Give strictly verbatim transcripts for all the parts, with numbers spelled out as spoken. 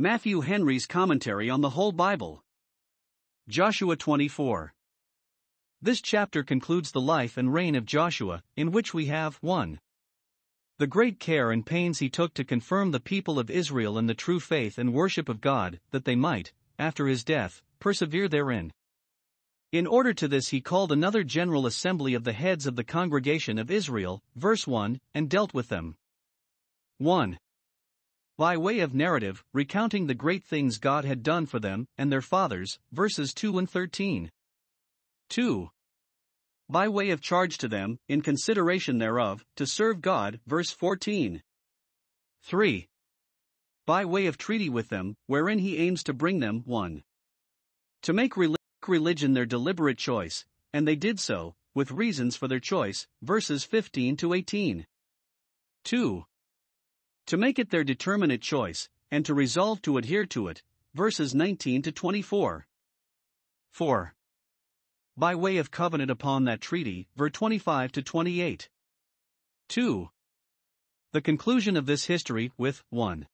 Matthew Henry's commentary on the whole Bible. Joshua twenty-four. This chapter concludes the life and reign of Joshua, in which we have one. The great care and pains he took to confirm the people of Israel in the true faith and worship of God, that they might, after his death, persevere therein. In order to this he called another general assembly of the heads of the congregation of Israel, verse one, and dealt with them. one. By way of narrative, recounting the great things God had done for them and their fathers, verses two and thirteen. two. By way of charge to them, in consideration thereof, to serve God, verse fourteen. three. By way of treaty with them, wherein he aims to bring them, one. To make religion. religion their deliberate choice, and they did so, with reasons for their choice, verses fifteen to eighteen. two. To make it their determinate choice, and to resolve to adhere to it, verses nineteen to twenty-four. four. By way of covenant upon that treaty, verse twenty-five to twenty-eight. two. The conclusion of this history with, one.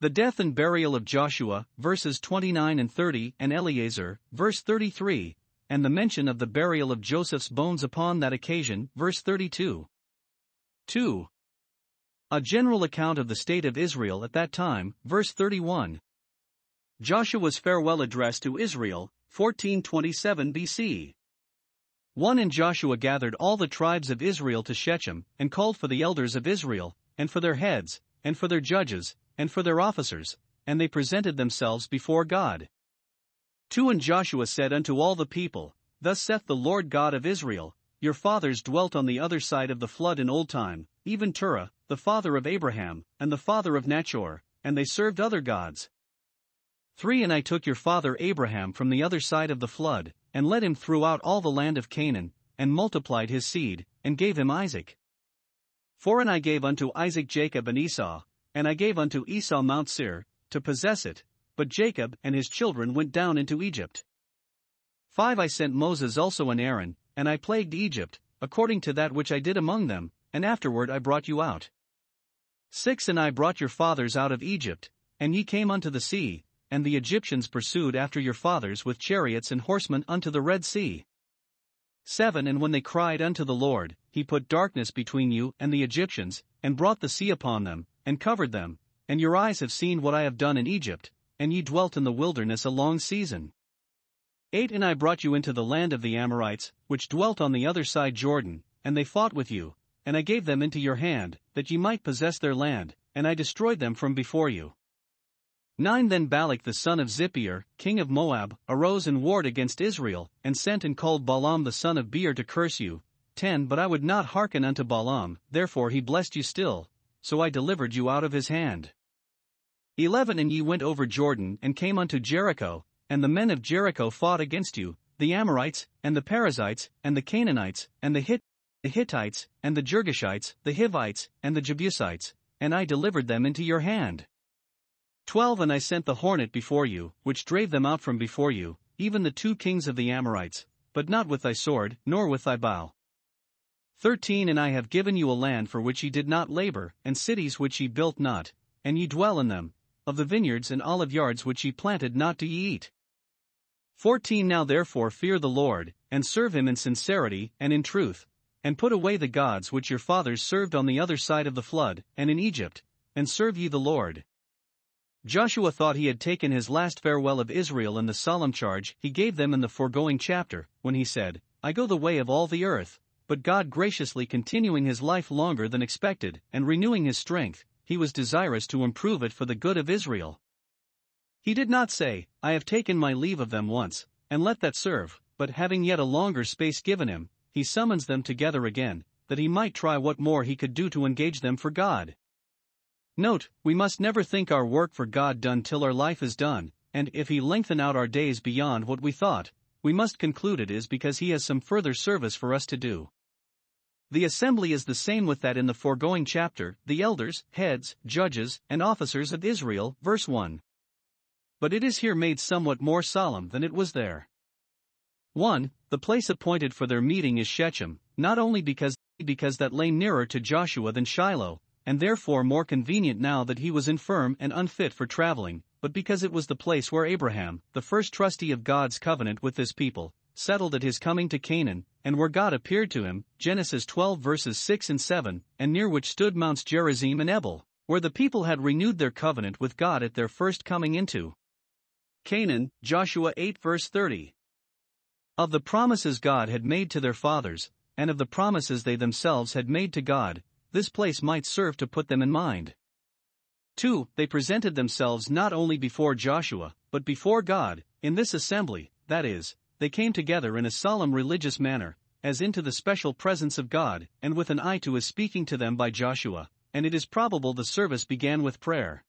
The death and burial of Joshua, verses twenty-nine and thirty, and Eleazar, verse thirty-three, and the mention of the burial of Joseph's bones upon that occasion, verse thirty-two. two. A general account of the state of Israel at that time, verse thirty-one. Joshua's farewell address to Israel, fourteen twenty-seven B C. one. And Joshua gathered all the tribes of Israel to Shechem, and called for the elders of Israel, and for their heads, and for their judges, and for their officers, and they presented themselves before God. two. And Joshua said unto all the people, Thus saith the Lord God of Israel, Your fathers dwelt on the other side of the flood in old time, even Terah, the father of Abraham, and the father of Nachor, and they served other gods. three. And I took your father Abraham from the other side of the flood, and led him throughout all the land of Canaan, and multiplied his seed, and gave him Isaac. four. And I gave unto Isaac Jacob and Esau, and I gave unto Esau Mount Seir, to possess it, but Jacob and his children went down into Egypt. five. I sent Moses also and Aaron, and I plagued Egypt, according to that which I did among them, and afterward I brought you out. six. And I brought your fathers out of Egypt, and ye came unto the sea, and the Egyptians pursued after your fathers with chariots and horsemen unto the Red Sea. seven. And when they cried unto the Lord, he put darkness between you and the Egyptians, and brought the sea upon them, and covered them, and your eyes have seen what I have done in Egypt, and ye dwelt in the wilderness a long season. eight. And I brought you into the land of the Amorites, which dwelt on the other side Jordan, and they fought with you, and I gave them into your hand, that ye might possess their land, and I destroyed them from before you. nine. Then Balak the son of Zippor, king of Moab, arose and warred against Israel, and sent and called Balaam the son of Beor to curse you. ten. But I would not hearken unto Balaam, therefore he blessed you still. So I delivered you out of his hand. eleven. And ye went over Jordan and came unto Jericho, and the men of Jericho fought against you, the Amorites, and the Perizzites, and the Canaanites, and the Hittites, and the Girgashites, the Hivites, and the Jebusites, and I delivered them into your hand. twelve. And I sent the hornet before you, which drave them out from before you, even the two kings of the Amorites, but not with thy sword, nor with thy bow. thirteen. And I have given you a land for which ye did not labor, and cities which ye built not, and ye dwell in them, of the vineyards and olive yards which ye planted not do ye eat. fourteen. Now therefore fear the Lord, and serve him in sincerity and in truth, and put away the gods which your fathers served on the other side of the flood, and in Egypt, and serve ye the Lord. Joshua thought he had taken his last farewell of Israel in the solemn charge he gave them in the foregoing chapter, when he said, I go the way of all the earth. But God graciously continuing his life longer than expected and renewing his strength, he was desirous to improve it for the good of Israel. He did not say, I have taken my leave of them once, and let that serve, but having yet a longer space given him, he summons them together again, that he might try what more he could do to engage them for God. Note, we must never think our work for God done till our life is done, and if he lengthen out our days beyond what we thought, we must conclude it is because he has some further service for us to do. The assembly is the same with that in the foregoing chapter, the elders, heads, judges, and officers of Israel, verse one. But it is here made somewhat more solemn than it was there. one. The place appointed for their meeting is Shechem, not only because, because that lay nearer to Joshua than Shiloh, and therefore more convenient now that he was infirm and unfit for traveling, but because it was the place where Abraham, the first trustee of God's covenant with this people, settled at his coming to Canaan, and where God appeared to him, Genesis twelve verses six and seven, and near which stood Mounts Gerizim and Ebal, where the people had renewed their covenant with God at their first coming into Canaan, Joshua eight verse thirty. Of the promises God had made to their fathers, and of the promises they themselves had made to God, this place might serve to put them in mind. two. They presented themselves not only before Joshua, but before God, in this assembly, that is, they came together in a solemn religious manner, as into the special presence of God, and with an eye to his speaking to them by Joshua, and it is probable the service began with prayer.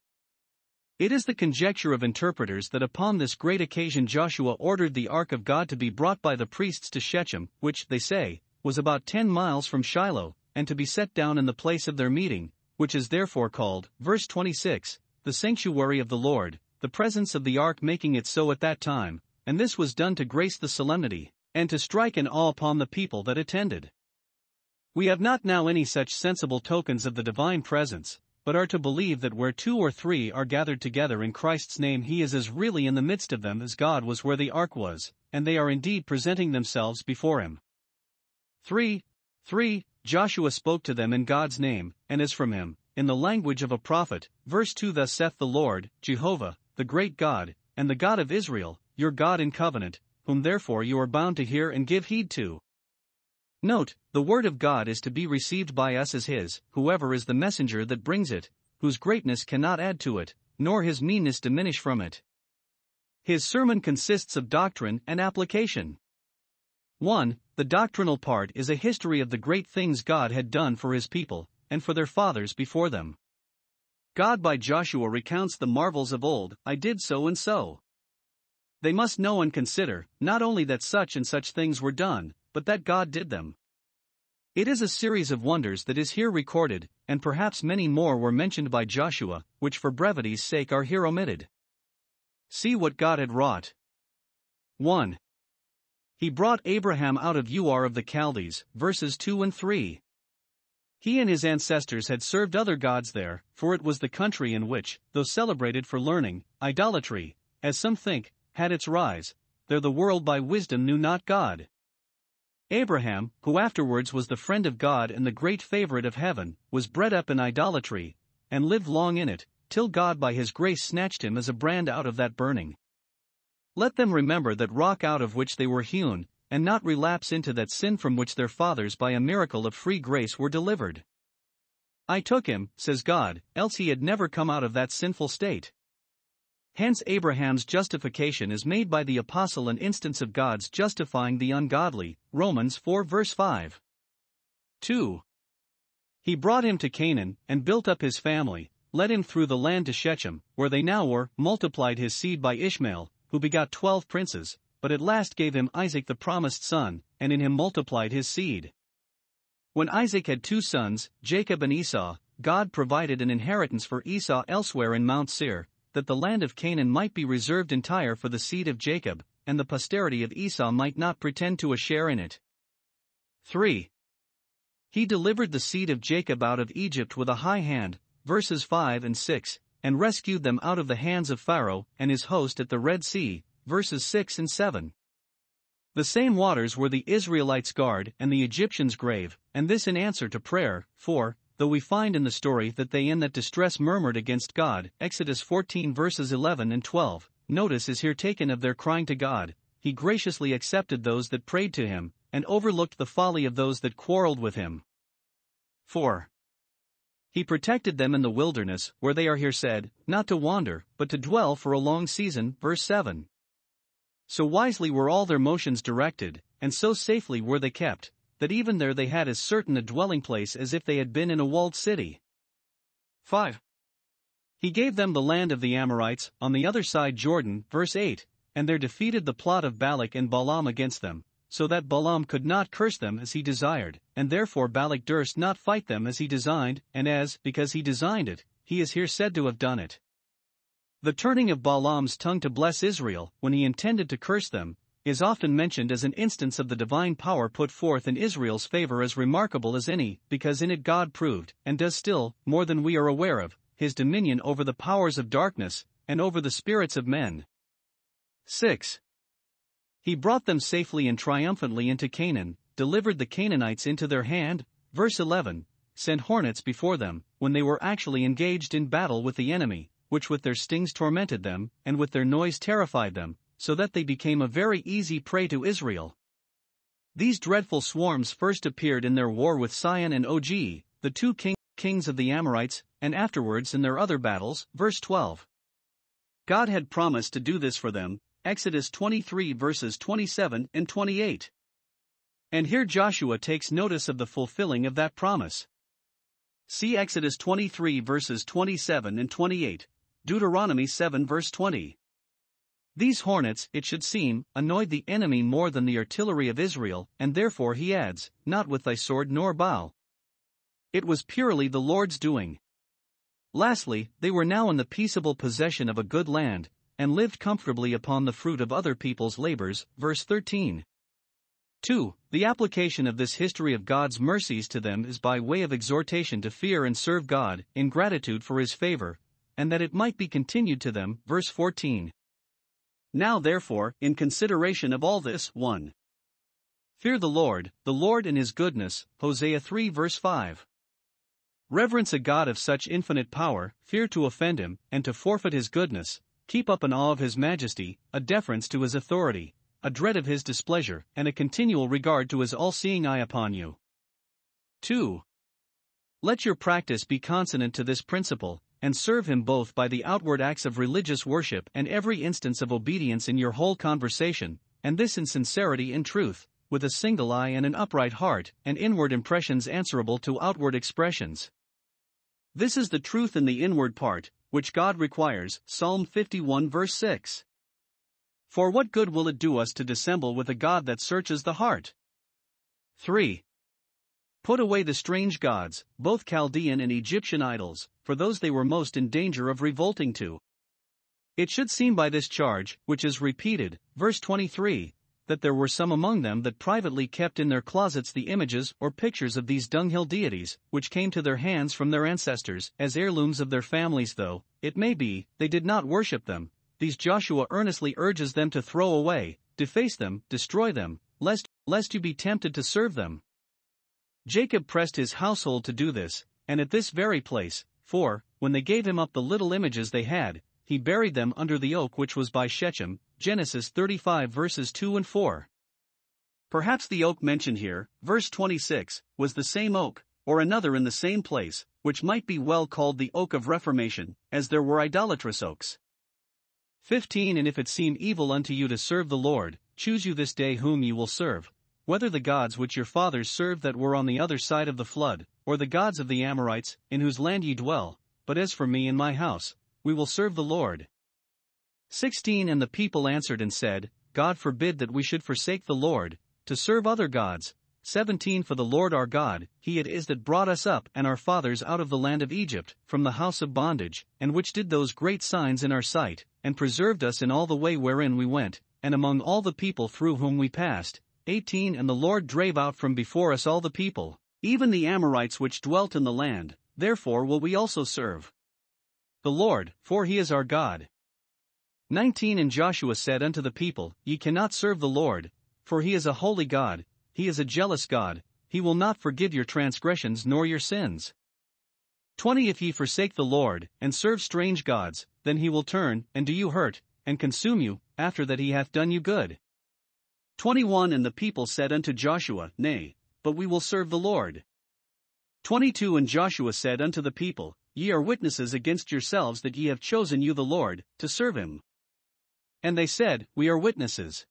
It is the conjecture of interpreters that upon this great occasion Joshua ordered the ark of God to be brought by the priests to Shechem, which, they say, was about ten miles from Shiloh, and to be set down in the place of their meeting, which is therefore called, verse twenty-six, the sanctuary of the Lord, the presence of the ark making it so at that time. And this was done to grace the solemnity, and to strike an awe upon the people that attended. We have not now any such sensible tokens of the divine presence, but are to believe that where two or three are gathered together in Christ's name he is as really in the midst of them as God was where the ark was, and they are indeed presenting themselves before him. three. three. Joshua spoke to them in God's name, and as from him, in the language of a prophet, verse two. Thus saith the Lord, Jehovah, the great God, and the God of Israel, your God in covenant, whom therefore you are bound to hear and give heed to. Note, the word of God is to be received by us as his, whoever is the messenger that brings it, whose greatness cannot add to it, nor his meanness diminish from it. His sermon consists of doctrine and application. one. The doctrinal part is a history of the great things God had done for his people, and for their fathers before them. God by Joshua recounts the marvels of old, I did so and so. They must know and consider, not only that such and such things were done, but that God did them. It is a series of wonders that is here recorded, and perhaps many more were mentioned by Joshua, which for brevity's sake are here omitted. See what God had wrought. one. He brought Abraham out of Ur of the Chaldees, verses two and three. He and his ancestors had served other gods there, for it was the country in which, though celebrated for learning, idolatry, as some think, had its rise, there the world by wisdom knew not God. Abraham, who afterwards was the friend of God and the great favorite of heaven, was bred up in idolatry, and lived long in it, till God by his grace snatched him as a brand out of that burning. Let them remember that rock out of which they were hewn, and not relapse into that sin from which their fathers by a miracle of free grace were delivered. I took him, says God, else he had never come out of that sinful state. Hence Abraham's justification is made by the apostle an instance of God's justifying the ungodly, Romans four verse five. two. He brought him to Canaan, and built up his family, led him through the land to Shechem, where they now were, multiplied his seed by Ishmael, who begot twelve princes, but at last gave him Isaac the promised son, and in him multiplied his seed. When Isaac had two sons, Jacob and Esau, God provided an inheritance for Esau elsewhere in Mount Seir, that the land of Canaan might be reserved entire for the seed of Jacob, and the posterity of Esau might not pretend to a share in it. three. He delivered the seed of Jacob out of Egypt with a high hand, verses five and six, and rescued them out of the hands of Pharaoh and his host at the Red Sea, verses six and seven. The same waters were the Israelites' guard and the Egyptians' grave, and this in answer to prayer. four. Though we find in the story that they in that distress murmured against God, Exodus fourteen verses eleven and twelve, notice is here taken of their crying to God, he graciously accepted those that prayed to him, and overlooked the folly of those that quarreled with him. four. He protected them in the wilderness, where they are here said, not to wander, but to dwell for a long season, verse seven. So wisely were all their motions directed, and so safely were they kept, that even there they had as certain a dwelling place as if they had been in a walled city. five. He gave them the land of the Amorites, on the other side Jordan, verse eight, and there defeated the plot of Balak and Balaam against them, so that Balaam could not curse them as he desired, and therefore Balak durst not fight them as he designed, and as, because he designed it, he is here said to have done it. The turning of Balaam's tongue to bless Israel, when he intended to curse them, is often mentioned as an instance of the divine power put forth in Israel's favor as remarkable as any, because in it God proved, and does still, more than we are aware of, his dominion over the powers of darkness, and over the spirits of men. six. He brought them safely and triumphantly into Canaan, delivered the Canaanites into their hand, verse eleven, sent hornets before them, when they were actually engaged in battle with the enemy, which with their stings tormented them, and with their noise terrified them, so that they became a very easy prey to Israel. These dreadful swarms first appeared in their war with Sihon and Og, the two king kings of the Amorites, and afterwards in their other battles, verse twelve. God had promised to do this for them, Exodus twenty-three verses twenty-seven and twenty-eight. And here Joshua takes notice of the fulfilling of that promise. See Exodus twenty-three verses twenty-seven and twenty-eight, Deuteronomy seven verse twenty. These hornets, it should seem, annoyed the enemy more than the artillery of Israel, and therefore he adds, "Not with thy sword nor bow." It was purely the Lord's doing. Lastly, they were now in the peaceable possession of a good land, and lived comfortably upon the fruit of other people's labors, verse thirteen. two. The application of this history of God's mercies to them is by way of exhortation to fear and serve God, in gratitude for his favor, and that it might be continued to them, verse fourteen. Now therefore, in consideration of all this, one. Fear the Lord, the Lord in his goodness, Hosea three verse five. Reverence a God of such infinite power, fear to offend him, and to forfeit his goodness, keep up an awe of his majesty, a deference to his authority, a dread of his displeasure, and a continual regard to his all-seeing eye upon you. two. Let your practice be consonant to this principle, and serve him both by the outward acts of religious worship and every instance of obedience in your whole conversation, and this in sincerity and truth, with a single eye and an upright heart, and inward impressions answerable to outward expressions. This is the truth in the inward part, which God requires, Psalm fifty-one verse six. For what good will it do us to dissemble with a God that searches the heart? three. Put away the strange gods, both Chaldean and Egyptian idols, for those they were most in danger of revolting to. It should seem by this charge, which is repeated, verse twenty-three, that there were some among them that privately kept in their closets the images or pictures of these dunghill deities, which came to their hands from their ancestors, as heirlooms of their families though, it may be, they did not worship them. These Joshua earnestly urges them to throw away, deface them, destroy them, lest, lest you be tempted to serve them. Jacob pressed his household to do this, and at this very place, for, when they gave him up the little images they had, he buried them under the oak which was by Shechem, Genesis thirty-five verses two and four. Perhaps the oak mentioned here, verse twenty-six, was the same oak, or another in the same place, which might be well called the oak of reformation, as there were idolatrous oaks. fifteen. And if it seem evil unto you to serve the Lord, choose you this day whom you will serve, whether the gods which your fathers served that were on the other side of the flood, or the gods of the Amorites, in whose land ye dwell, but as for me and my house, we will serve the Lord. sixteen. And the people answered and said, God forbid that we should forsake the Lord, to serve other gods. seventeen. For the Lord our God, he it is that brought us up and our fathers out of the land of Egypt, from the house of bondage, and which did those great signs in our sight, and preserved us in all the way wherein we went, and among all the people through whom we passed. eighteen. And the Lord drave out from before us all the people, even the Amorites which dwelt in the land, therefore will we also serve the Lord, for he is our God. nineteen. And Joshua said unto the people, Ye cannot serve the Lord, for he is a holy God, he is a jealous God, he will not forgive your transgressions nor your sins. twenty. If ye forsake the Lord, and serve strange gods, then he will turn, and do you hurt, and consume you, after that he hath done you good. twenty-one. And the people said unto Joshua, Nay, but we will serve the Lord. twenty-two. And Joshua said unto the people, Ye are witnesses against yourselves that ye have chosen you the Lord, to serve him. And they said, We are witnesses.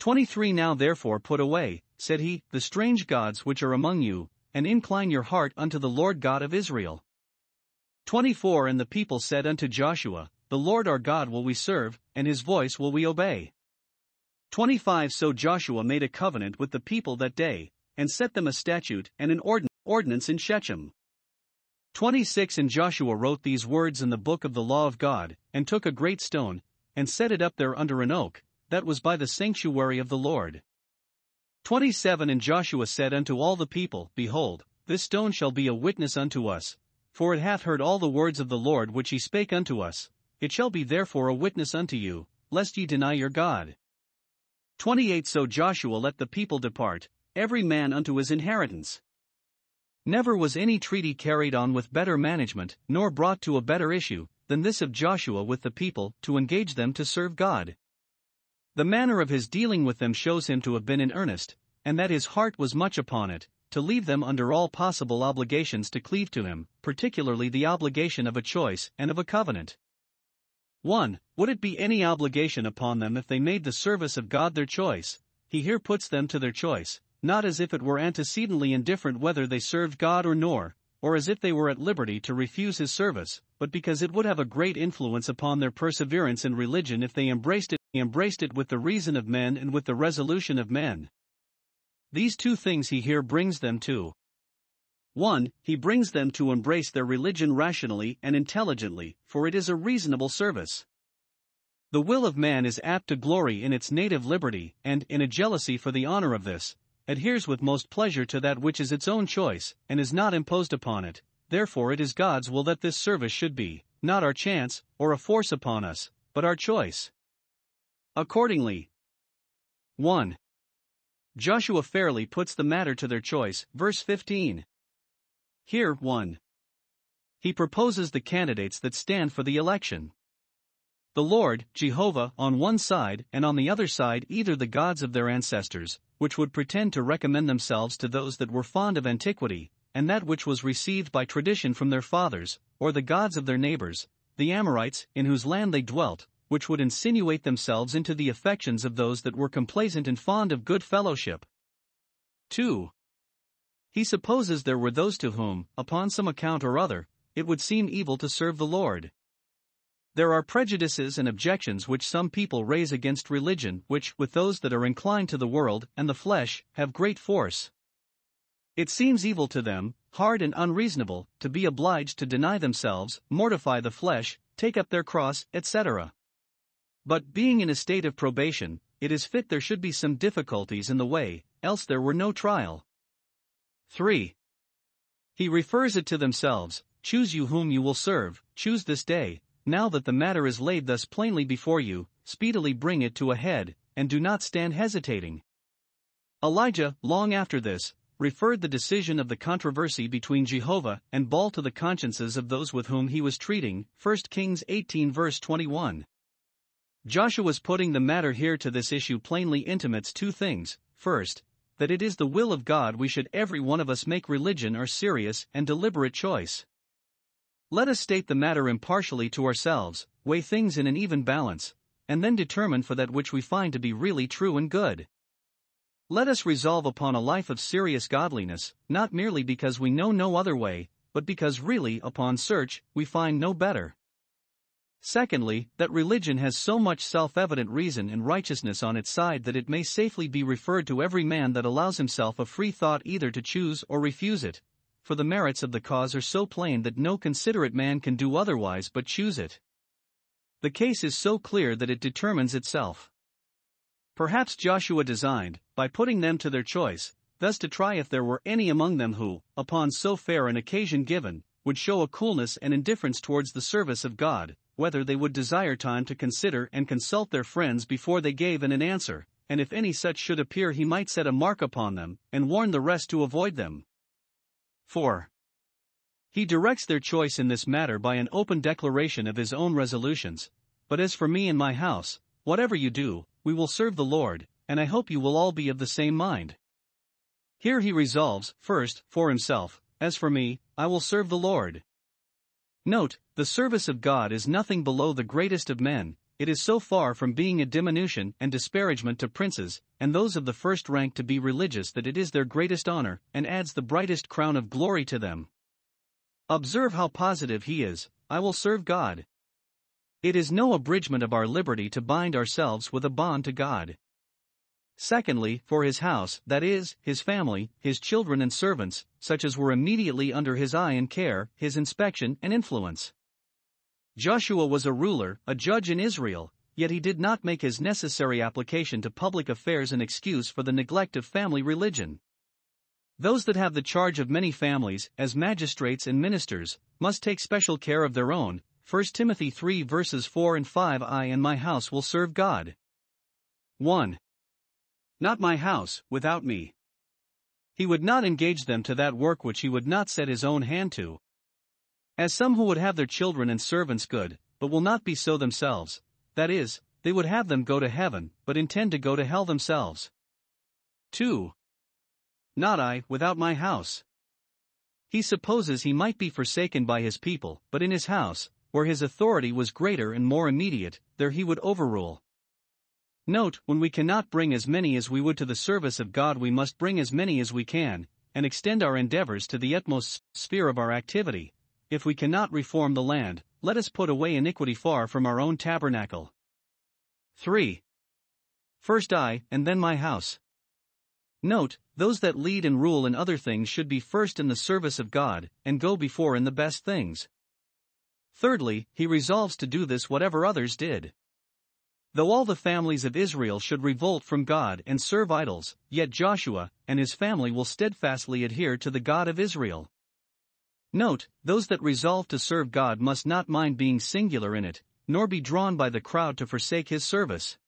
twenty-three. Now therefore put away, said he, the strange gods which are among you, and incline your heart unto the Lord God of Israel. twenty-four. And the people said unto Joshua, The Lord our God will we serve, and his voice will we obey. twenty-five. So Joshua made a covenant with the people that day, and set them a statute and an ordin- ordinance in Shechem. twenty-six. And Joshua wrote these words in the book of the law of God, and took a great stone, and set it up there under an oak, that was by the sanctuary of the Lord. twenty-seven And Joshua said unto all the people, Behold, this stone shall be a witness unto us, for it hath heard all the words of the Lord which he spake unto us. It shall be therefore a witness unto you, lest ye deny your God. twenty-eight So Joshua let the people depart, every man unto his inheritance. Never was any treaty carried on with better management, nor brought to a better issue, than this of Joshua with the people, to engage them to serve God. The manner of his dealing with them shows him to have been in earnest, and that his heart was much upon it, to leave them under all possible obligations to cleave to him, particularly the obligation of a choice and of a covenant. one Would it be any obligation upon them if they made the service of God their choice? He here puts them to their choice, not as if it were antecedently indifferent whether they served God or nor, or as if they were at liberty to refuse his service, but because it would have a great influence upon their perseverance in religion if they embraced it, embraced it with the reason of men and with the resolution of men. These two things he here brings them to. one He brings them to embrace their religion rationally and intelligently, for it is a reasonable service. The will of man is apt to glory in its native liberty, and, in a jealousy for the honor of this, adheres with most pleasure to that which is its own choice, and is not imposed upon it. Therefore it is God's will that this service should be, not our chance, or a force upon us, but our choice. Accordingly, one Joshua fairly puts the matter to their choice, verse fifteen. Here, one He proposes the candidates that stand for the election. The Lord, Jehovah, on one side, and on the other side either the gods of their ancestors, which would pretend to recommend themselves to those that were fond of antiquity, and that which was received by tradition from their fathers, or the gods of their neighbors, the Amorites, in whose land they dwelt, which would insinuate themselves into the affections of those that were complacent and fond of good fellowship. two He supposes there were those to whom, upon some account or other, it would seem evil to serve the Lord. There are prejudices and objections which some people raise against religion which, with those that are inclined to the world and the flesh, have great force. It seems evil to them, hard and unreasonable, to be obliged to deny themselves, mortify the flesh, take up their cross, et cetera. But being in a state of probation, it is fit there should be some difficulties in the way, else there were no trial. three He refers it to themselves, choose you whom you will serve, choose this day, now that the matter is laid thus plainly before you, speedily bring it to a head, and do not stand hesitating. Elijah, long after this, referred the decision of the controversy between Jehovah and Baal to the consciences of those with whom he was treating, First Kings eighteen verse twenty-one. Joshua's putting the matter here to this issue plainly intimates two things, first, that it is the will of God we should every one of us make religion our serious and deliberate choice. Let us state the matter impartially to ourselves, weigh things in an even balance, and then determine for that which we find to be really true and good. Let us resolve upon a life of serious godliness, not merely because we know no other way, but because really, upon search, we find no better. Secondly, that religion has so much self-evident reason and righteousness on its side that it may safely be referred to every man that allows himself a free thought either to choose or refuse it, for the merits of the cause are so plain that no considerate man can do otherwise but choose it. The case is so clear that it determines itself. Perhaps Joshua designed, by putting them to their choice, thus to try if there were any among them who, upon so fair an occasion given, would show a coolness and indifference towards the service of God, whether they would desire time to consider and consult their friends before they gave in an answer, and if any such should appear he might set a mark upon them, and warn the rest to avoid them. four He directs their choice in this matter by an open declaration of his own resolutions, but as for me and my house, whatever you do, we will serve the Lord, and I hope you will all be of the same mind. Here he resolves, first, for himself, as for me, I will serve the Lord. Note, the service of God is nothing below the greatest of men, it is so far from being a diminution and disparagement to princes, and those of the first rank to be religious that it is their greatest honor, and adds the brightest crown of glory to them. Observe how positive he is, I will serve God. It is no abridgment of our liberty to bind ourselves with a bond to God. Secondly, for his house, that is, his family, his children and servants, such as were immediately under his eye and care, his inspection and influence. Joshua was a ruler, a judge in Israel, yet he did not make his necessary application to public affairs an excuse for the neglect of family religion. Those that have the charge of many families, as magistrates and ministers, must take special care of their own, First Timothy three verses four and five. I and my house will serve God. one. Not my house, without me. He would not engage them to that work which he would not set his own hand to. As some who would have their children and servants good, but will not be so themselves, that is, they would have them go to heaven, but intend to go to hell themselves. two. Not I, without my house. He supposes he might be forsaken by his people, but in his house, where his authority was greater and more immediate, there he would overrule. Note, when we cannot bring as many as we would to the service of God, we must bring as many as we can, and extend our endeavors to the utmost sphere of our activity. If we cannot reform the land, let us put away iniquity far from our own tabernacle. three. First I, and then my house. Note, those that lead and rule in other things should be first in the service of God, and go before in the best things. Thirdly, he resolves to do this whatever others did. Though all the families of Israel should revolt from God and serve idols, yet Joshua and his family will steadfastly adhere to the God of Israel. Note, those that resolve to serve God must not mind being singular in it, nor be drawn by the crowd to forsake his service.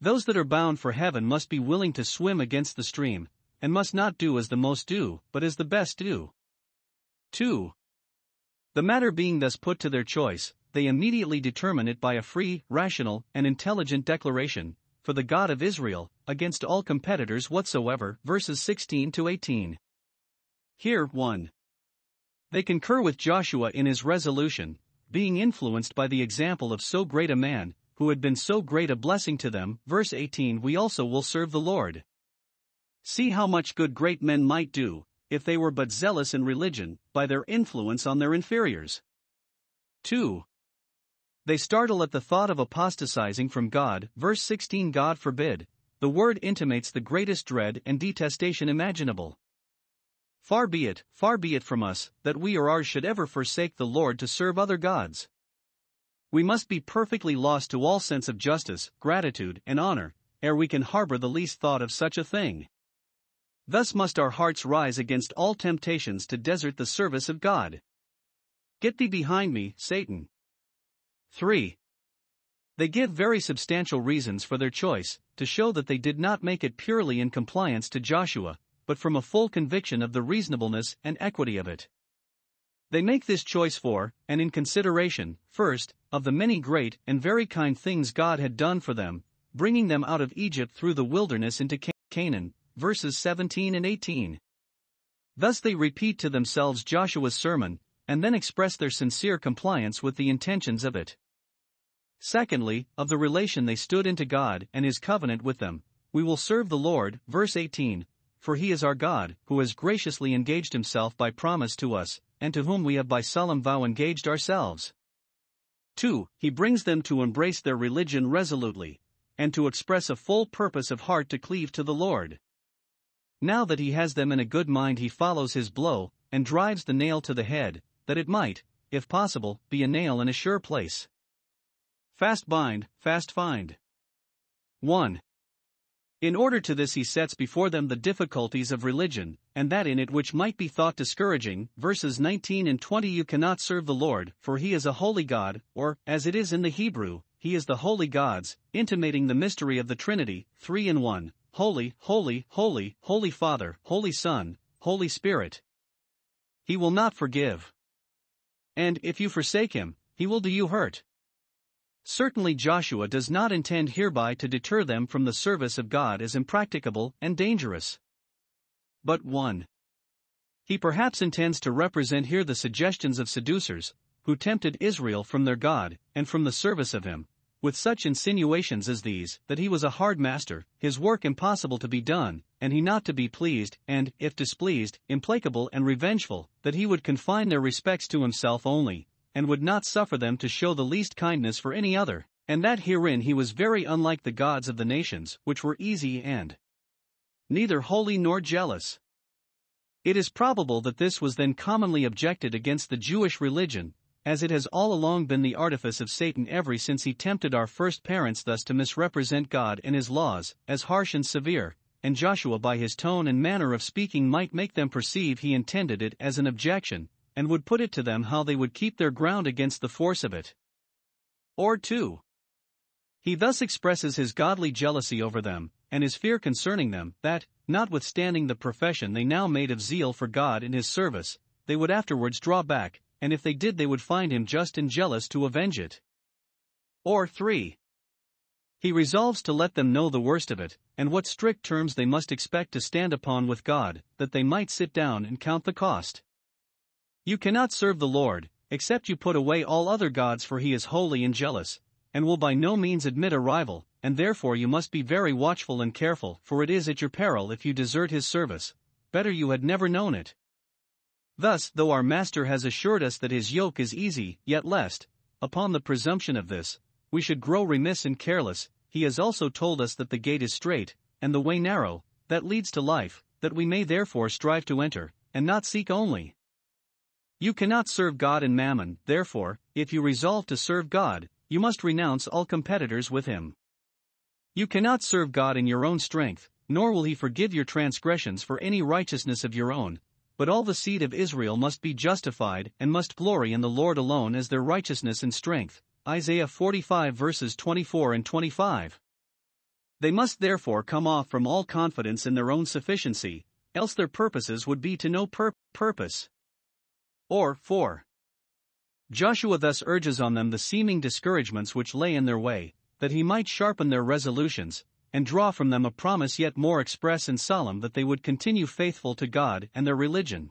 Those that are bound for heaven must be willing to swim against the stream, and must not do as the most do, but as the best do. two. The matter being thus put to their choice, they immediately determine it by a free, rational, and intelligent declaration, for the God of Israel, against all competitors whatsoever, verses sixteen to eighteen. Here, one. They concur with Joshua in his resolution, being influenced by the example of so great a man, who had been so great a blessing to them, verse eighteen. We also will serve the Lord. See how much good great men might do, if they were but zealous in religion, by their influence on their inferiors. two. They startle at the thought of apostatizing from God, verse sixteen. God forbid, the word intimates the greatest dread and detestation imaginable. Far be it, far be it from us, that we or ours should ever forsake the Lord to serve other gods. We must be perfectly lost to all sense of justice, gratitude, and honor, ere we can harbor the least thought of such a thing. Thus must our hearts rise against all temptations to desert the service of God. Get thee behind me, Satan. three. They give very substantial reasons for their choice, to show that they did not make it purely in compliance to Joshua, but from a full conviction of the reasonableness and equity of it. They make this choice for, and in consideration, first, of the many great and very kind things God had done for them, bringing them out of Egypt through the wilderness into Canaan, verses seventeen and eighteen. Thus they repeat to themselves Joshua's sermon, and then express their sincere compliance with the intentions of it. Secondly, of the relation they stood into God and his covenant with them, we will serve the Lord, verse eighteen, for he is our God, who has graciously engaged himself by promise to us, and to whom we have by solemn vow engaged ourselves. two. He brings them to embrace their religion resolutely, and to express a full purpose of heart to cleave to the Lord. Now that he has them in a good mind, he follows his blow, and drives the nail to the head, that it might, if possible, be a nail in a sure place. Fast bind, fast find. one. In order to this he sets before them the difficulties of religion, and that in it which might be thought discouraging, verses nineteen and twenty. You cannot serve the Lord, for he is a holy God, or, as it is in the Hebrew, he is the holy gods, intimating the mystery of the Trinity, three in one, holy, holy, holy, holy Father, holy Son, Holy Spirit. He will not forgive. And, if you forsake him, he will do you hurt. Certainly Joshua does not intend hereby to deter them from the service of God as impracticable and dangerous. But one. He perhaps intends to represent here the suggestions of seducers, who tempted Israel from their God, and from the service of him, with such insinuations as these, that he was a hard master, his work impossible to be done, and he not to be pleased, and, if displeased, implacable and revengeful, that he would confine their respects to himself only, and would not suffer them to show the least kindness for any other, and that herein he was very unlike the gods of the nations, which were easy and neither holy nor jealous. It is probable that this was then commonly objected against the Jewish religion, as it has all along been the artifice of Satan ever since he tempted our first parents thus to misrepresent God and his laws, as harsh and severe, and Joshua by his tone and manner of speaking might make them perceive he intended it as an objection, and would put it to them how they would keep their ground against the force of it. Or two. He thus expresses his godly jealousy over them, and his fear concerning them, that, notwithstanding the profession they now made of zeal for God in his service, they would afterwards draw back, and if they did they would find him just and jealous to avenge it. Or three. He resolves to let them know the worst of it, and what strict terms they must expect to stand upon with God, that they might sit down and count the cost. You cannot serve the Lord, except you put away all other gods, for he is holy and jealous, and will by no means admit a rival, and therefore you must be very watchful and careful, for it is at your peril if you desert his service. Better you had never known it. Thus, though our Master has assured us that his yoke is easy, yet lest, upon the presumption of this, we should grow remiss and careless, he has also told us that the gate is strait, and the way narrow, that leads to life, that we may therefore strive to enter, and not seek only. You cannot serve God and mammon, therefore, if you resolve to serve God, you must renounce all competitors with him. You cannot serve God in your own strength, nor will he forgive your transgressions for any righteousness of your own, but all the seed of Israel must be justified and must glory in the Lord alone as their righteousness and strength. Isaiah forty-five verses twenty-four and twenty-five. They must therefore come off from all confidence in their own sufficiency, else their purposes would be to no pur- purpose. Or four. Joshua thus urges on them the seeming discouragements which lay in their way, that he might sharpen their resolutions, and draw from them a promise yet more express and solemn that they would continue faithful to God and their religion.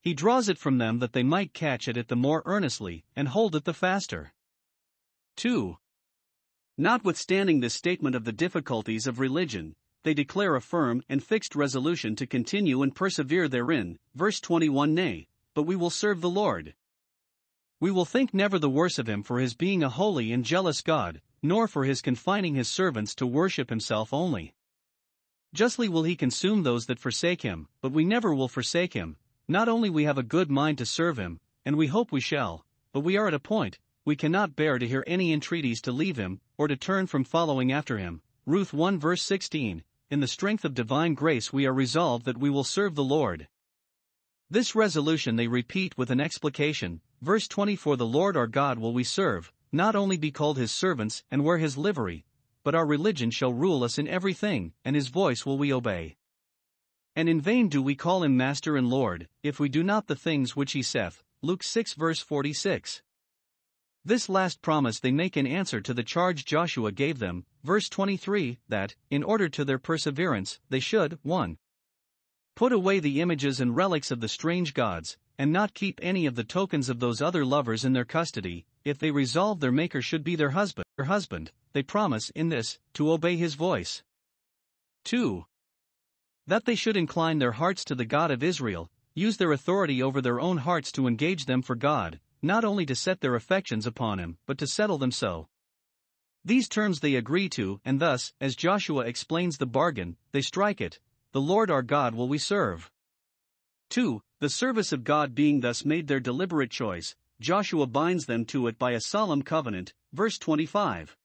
He draws it from them that they might catch at it the more earnestly, and hold it the faster. two. Notwithstanding this statement of the difficulties of religion, they declare a firm and fixed resolution to continue and persevere therein, verse twenty-one. Nay, but we will serve the Lord. We will think never the worse of him for his being a holy and jealous God, nor for his confining his servants to worship himself only. Justly will he consume those that forsake him, but we never will forsake him. Not only we have a good mind to serve him, and we hope we shall, but we are at a point, we cannot bear to hear any entreaties to leave him, or to turn from following after him. Ruth one verse sixteen, in the strength of divine grace we are resolved that we will serve the Lord. This resolution they repeat with an explication, verse twenty-four. The Lord our God will we serve, not only be called his servants and wear his livery, but our religion shall rule us in everything, and his voice will we obey. And in vain do we call him Master and Lord, if we do not the things which he saith, Luke six verse forty-six. This last promise they make in answer to the charge Joshua gave them, verse twenty-three, that, in order to their perseverance, they should, one. Put away the images and relics of the strange gods, and not keep any of the tokens of those other lovers in their custody, if they resolve their Maker should be their husband, their husband, they promise in this, to obey his voice. two. That they should incline their hearts to the God of Israel, use their authority over their own hearts to engage them for God, not only to set their affections upon him, but to settle them so. These terms they agree to, and thus, as Joshua explains the bargain, they strike it, the Lord our God will we serve. two. The service of God being thus made their deliberate choice, Joshua binds them to it by a solemn covenant, verse twenty-five.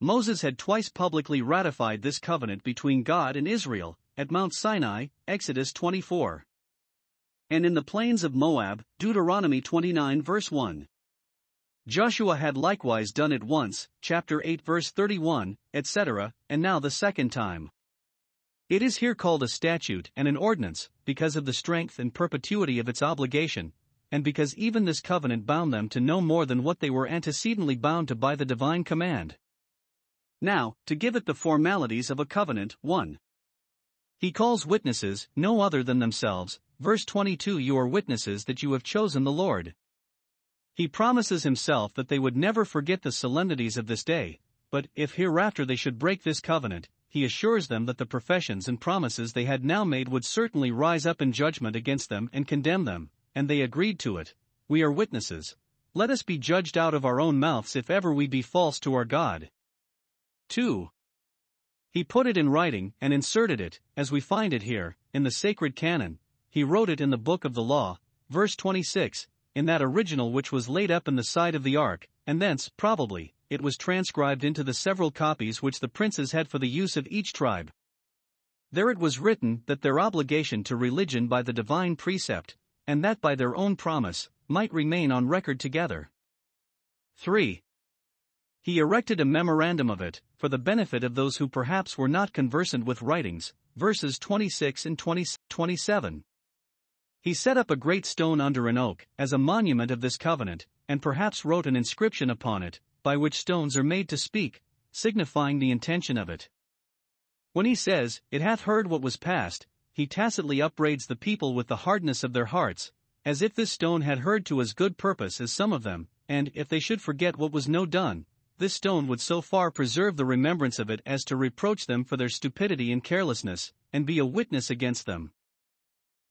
Moses had twice publicly ratified this covenant between God and Israel, at Mount Sinai, Exodus twenty-four. And in the plains of Moab, Deuteronomy twenty-nine verse one. Joshua had likewise done it once, chapter eight verse thirty-one, et cetera, and now the second time. It is here called a statute and an ordinance, because of the strength and perpetuity of its obligation, and because even this covenant bound them to no more than what they were antecedently bound to by the divine command. Now, to give it the formalities of a covenant, one. He calls witnesses, no other than themselves, verse twenty-two. You are witnesses that you have chosen the Lord. He promises himself that they would never forget the solemnities of this day, but if hereafter they should break this covenant, he assures them that the professions and promises they had now made would certainly rise up in judgment against them and condemn them, and they agreed to it. We are witnesses. Let us be judged out of our own mouths if ever we be false to our God. two. He put it in writing and inserted it, as we find it here, in the sacred canon. He wrote it in the book of the law, verse twenty-six, in that original which was laid up in the side of the ark, and thence, probably, it was transcribed into the several copies which the princes had for the use of each tribe. There it was written that their obligation to religion by the divine precept, and that by their own promise, might remain on record together. three. He erected a memorandum of it, for the benefit of those who perhaps were not conversant with writings, verses twenty-six and twenty-seven. He set up a great stone under an oak, as a monument of this covenant, and perhaps wrote an inscription upon it, by which stones are made to speak, signifying the intention of it. When he says, "It hath heard what was past," he tacitly upbraids the people with the hardness of their hearts, as if this stone had heard to as good purpose as some of them, and if they should forget what was no done, this stone would so far preserve the remembrance of it as to reproach them for their stupidity and carelessness, and be a witness against them.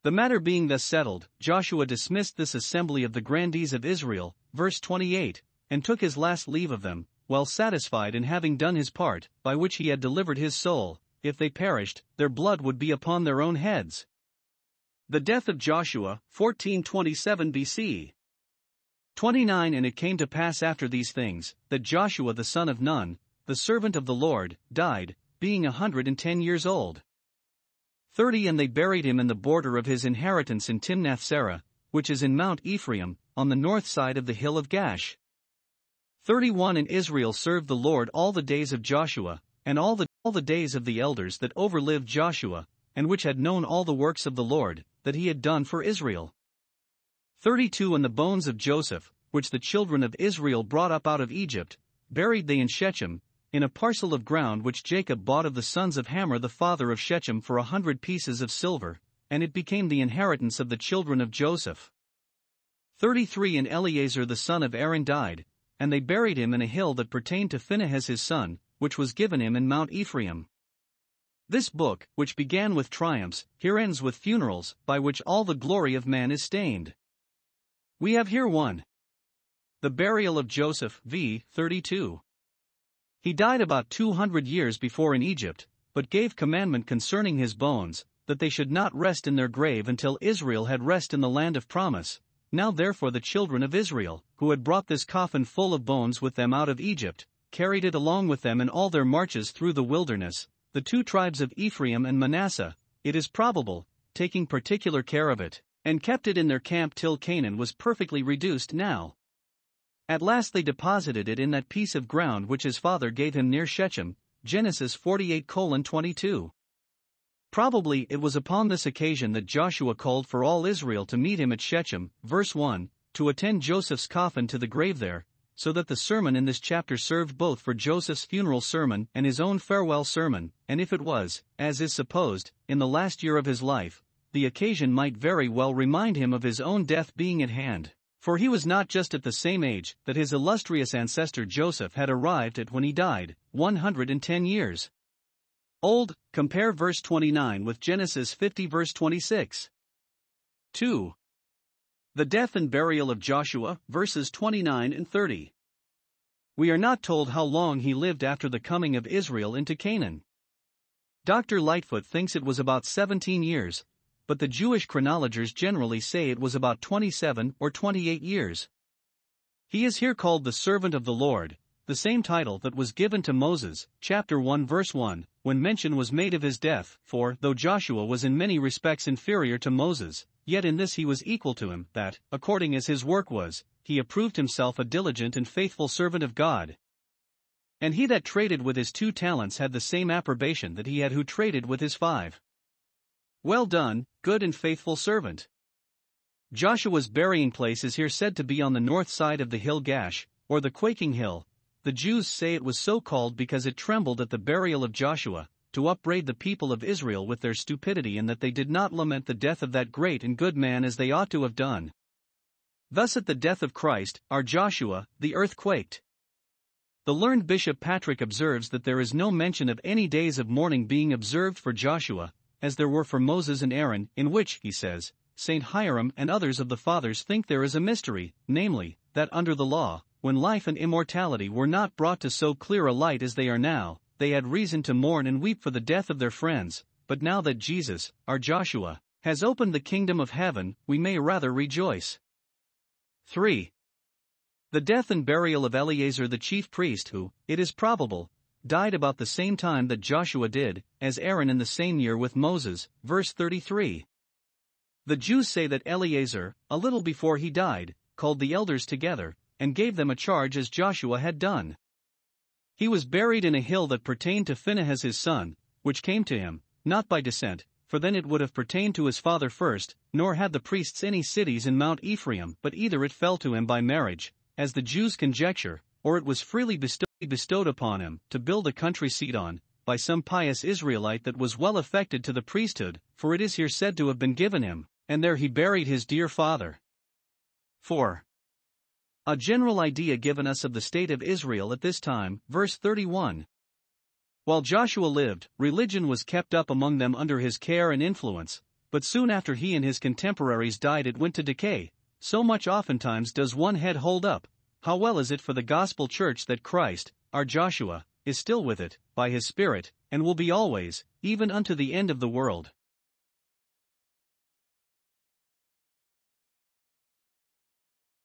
The matter being thus settled, Joshua dismissed this assembly of the grandees of Israel, verse twenty-eight, and took his last leave of them, well satisfied in having done his part, by which he had delivered his soul. If they perished, their blood would be upon their own heads. The death of Joshua, fourteen twenty-seven B C. twenty-nine And it came to pass after these things, that Joshua the son of Nun, the servant of the Lord, died, being a hundred and ten years old. thirty And they buried him in the border of his inheritance in Timnath-Serah, which is in Mount Ephraim, on the north side of the hill of Gash. thirty-one And Israel served the Lord all the days of Joshua, and all the, all the days of the elders that overlived Joshua, and which had known all the works of the Lord, that he had done for Israel. thirty-two And the bones of Joseph, which the children of Israel brought up out of Egypt, buried they in Shechem, in a parcel of ground which Jacob bought of the sons of Hamor the father of Shechem for a hundred pieces of silver, and it became the inheritance of the children of Joseph. thirty-three And Eleazar the son of Aaron died, and they buried him in a hill that pertained to Phinehas his son, which was given him in Mount Ephraim. This book, which began with triumphs, here ends with funerals, by which all the glory of man is stained. We have here one. The burial of Joseph, v. thirty-two. He died about two hundred years before in Egypt, but gave commandment concerning his bones, that they should not rest in their grave until Israel had rest in the land of promise. Now therefore the children of Israel, who had brought this coffin full of bones with them out of Egypt, carried it along with them in all their marches through the wilderness, the two tribes of Ephraim and Manasseh, it is probable, taking particular care of it, and kept it in their camp till Canaan was perfectly reduced now. At last they deposited it in that piece of ground which his father gave him near Shechem, Genesis forty-eight colon twenty-two. Probably it was upon this occasion that Joshua called for all Israel to meet him at Shechem, verse one, to attend Joseph's coffin to the grave there, so that the sermon in this chapter served both for Joseph's funeral sermon and his own farewell sermon, and if it was, as is supposed, in the last year of his life, the occasion might very well remind him of his own death being at hand, for he was not just at the same age that his illustrious ancestor Joseph had arrived at when he died, one hundred ten years. Old, compare verse twenty-nine with Genesis fifty verse twenty-six. two. The death and burial of Joshua, verses twenty-nine and thirty. We are not told how long he lived after the coming of Israel into Canaan. Doctor Lightfoot thinks it was about seventeen years, but the Jewish chronologers generally say it was about twenty-seven or twenty-eight years. He is here called the servant of the Lord, the same title that was given to Moses, chapter one verse one, when mention was made of his death, for, though Joshua was in many respects inferior to Moses, yet in this he was equal to him, that, according as his work was, he approved himself a diligent and faithful servant of God. And he that traded with his two talents had the same approbation that he had who traded with his five. Well done, good and faithful servant. Joshua's burying place is here said to be on the north side of the hill Gash, or the quaking hill. The Jews say it was so called because it trembled at the burial of Joshua, to upbraid the people of Israel with their stupidity and that they did not lament the death of that great and good man as they ought to have done. Thus at the death of Christ, our Joshua, the earth quaked. The learned Bishop Patrick observes that there is no mention of any days of mourning being observed for Joshua, as there were for Moses and Aaron, in which, he says, Saint Hierom and others of the fathers think there is a mystery, namely, that under the law, when life and immortality were not brought to so clear a light as they are now, they had reason to mourn and weep for the death of their friends, but now that Jesus, our Joshua, has opened the kingdom of heaven, we may rather rejoice. three. The death and burial of Eleazar the chief priest who, it is probable, died about the same time that Joshua did, as Aaron in the same year with Moses, verse thirty-three. The Jews say that Eleazar, a little before he died, called the elders together, and gave them a charge as Joshua had done. He was buried in a hill that pertained to Phinehas his son, which came to him, not by descent, for then it would have pertained to his father first, nor had the priests any cities in Mount Ephraim, but either it fell to him by marriage, as the Jews conjecture, or it was freely bestowed upon him, to build a country seat on, by some pious Israelite that was well affected to the priesthood, for it is here said to have been given him, and there he buried his dear father. four. A general idea given us of the state of Israel at this time, verse thirty-one. While Joshua lived, religion was kept up among them under his care and influence, but soon after he and his contemporaries died it went to decay. So much oftentimes does one head hold up. How well is it for the gospel church that Christ, our Joshua, is still with it, by his Spirit, and will be always, even unto the end of the world.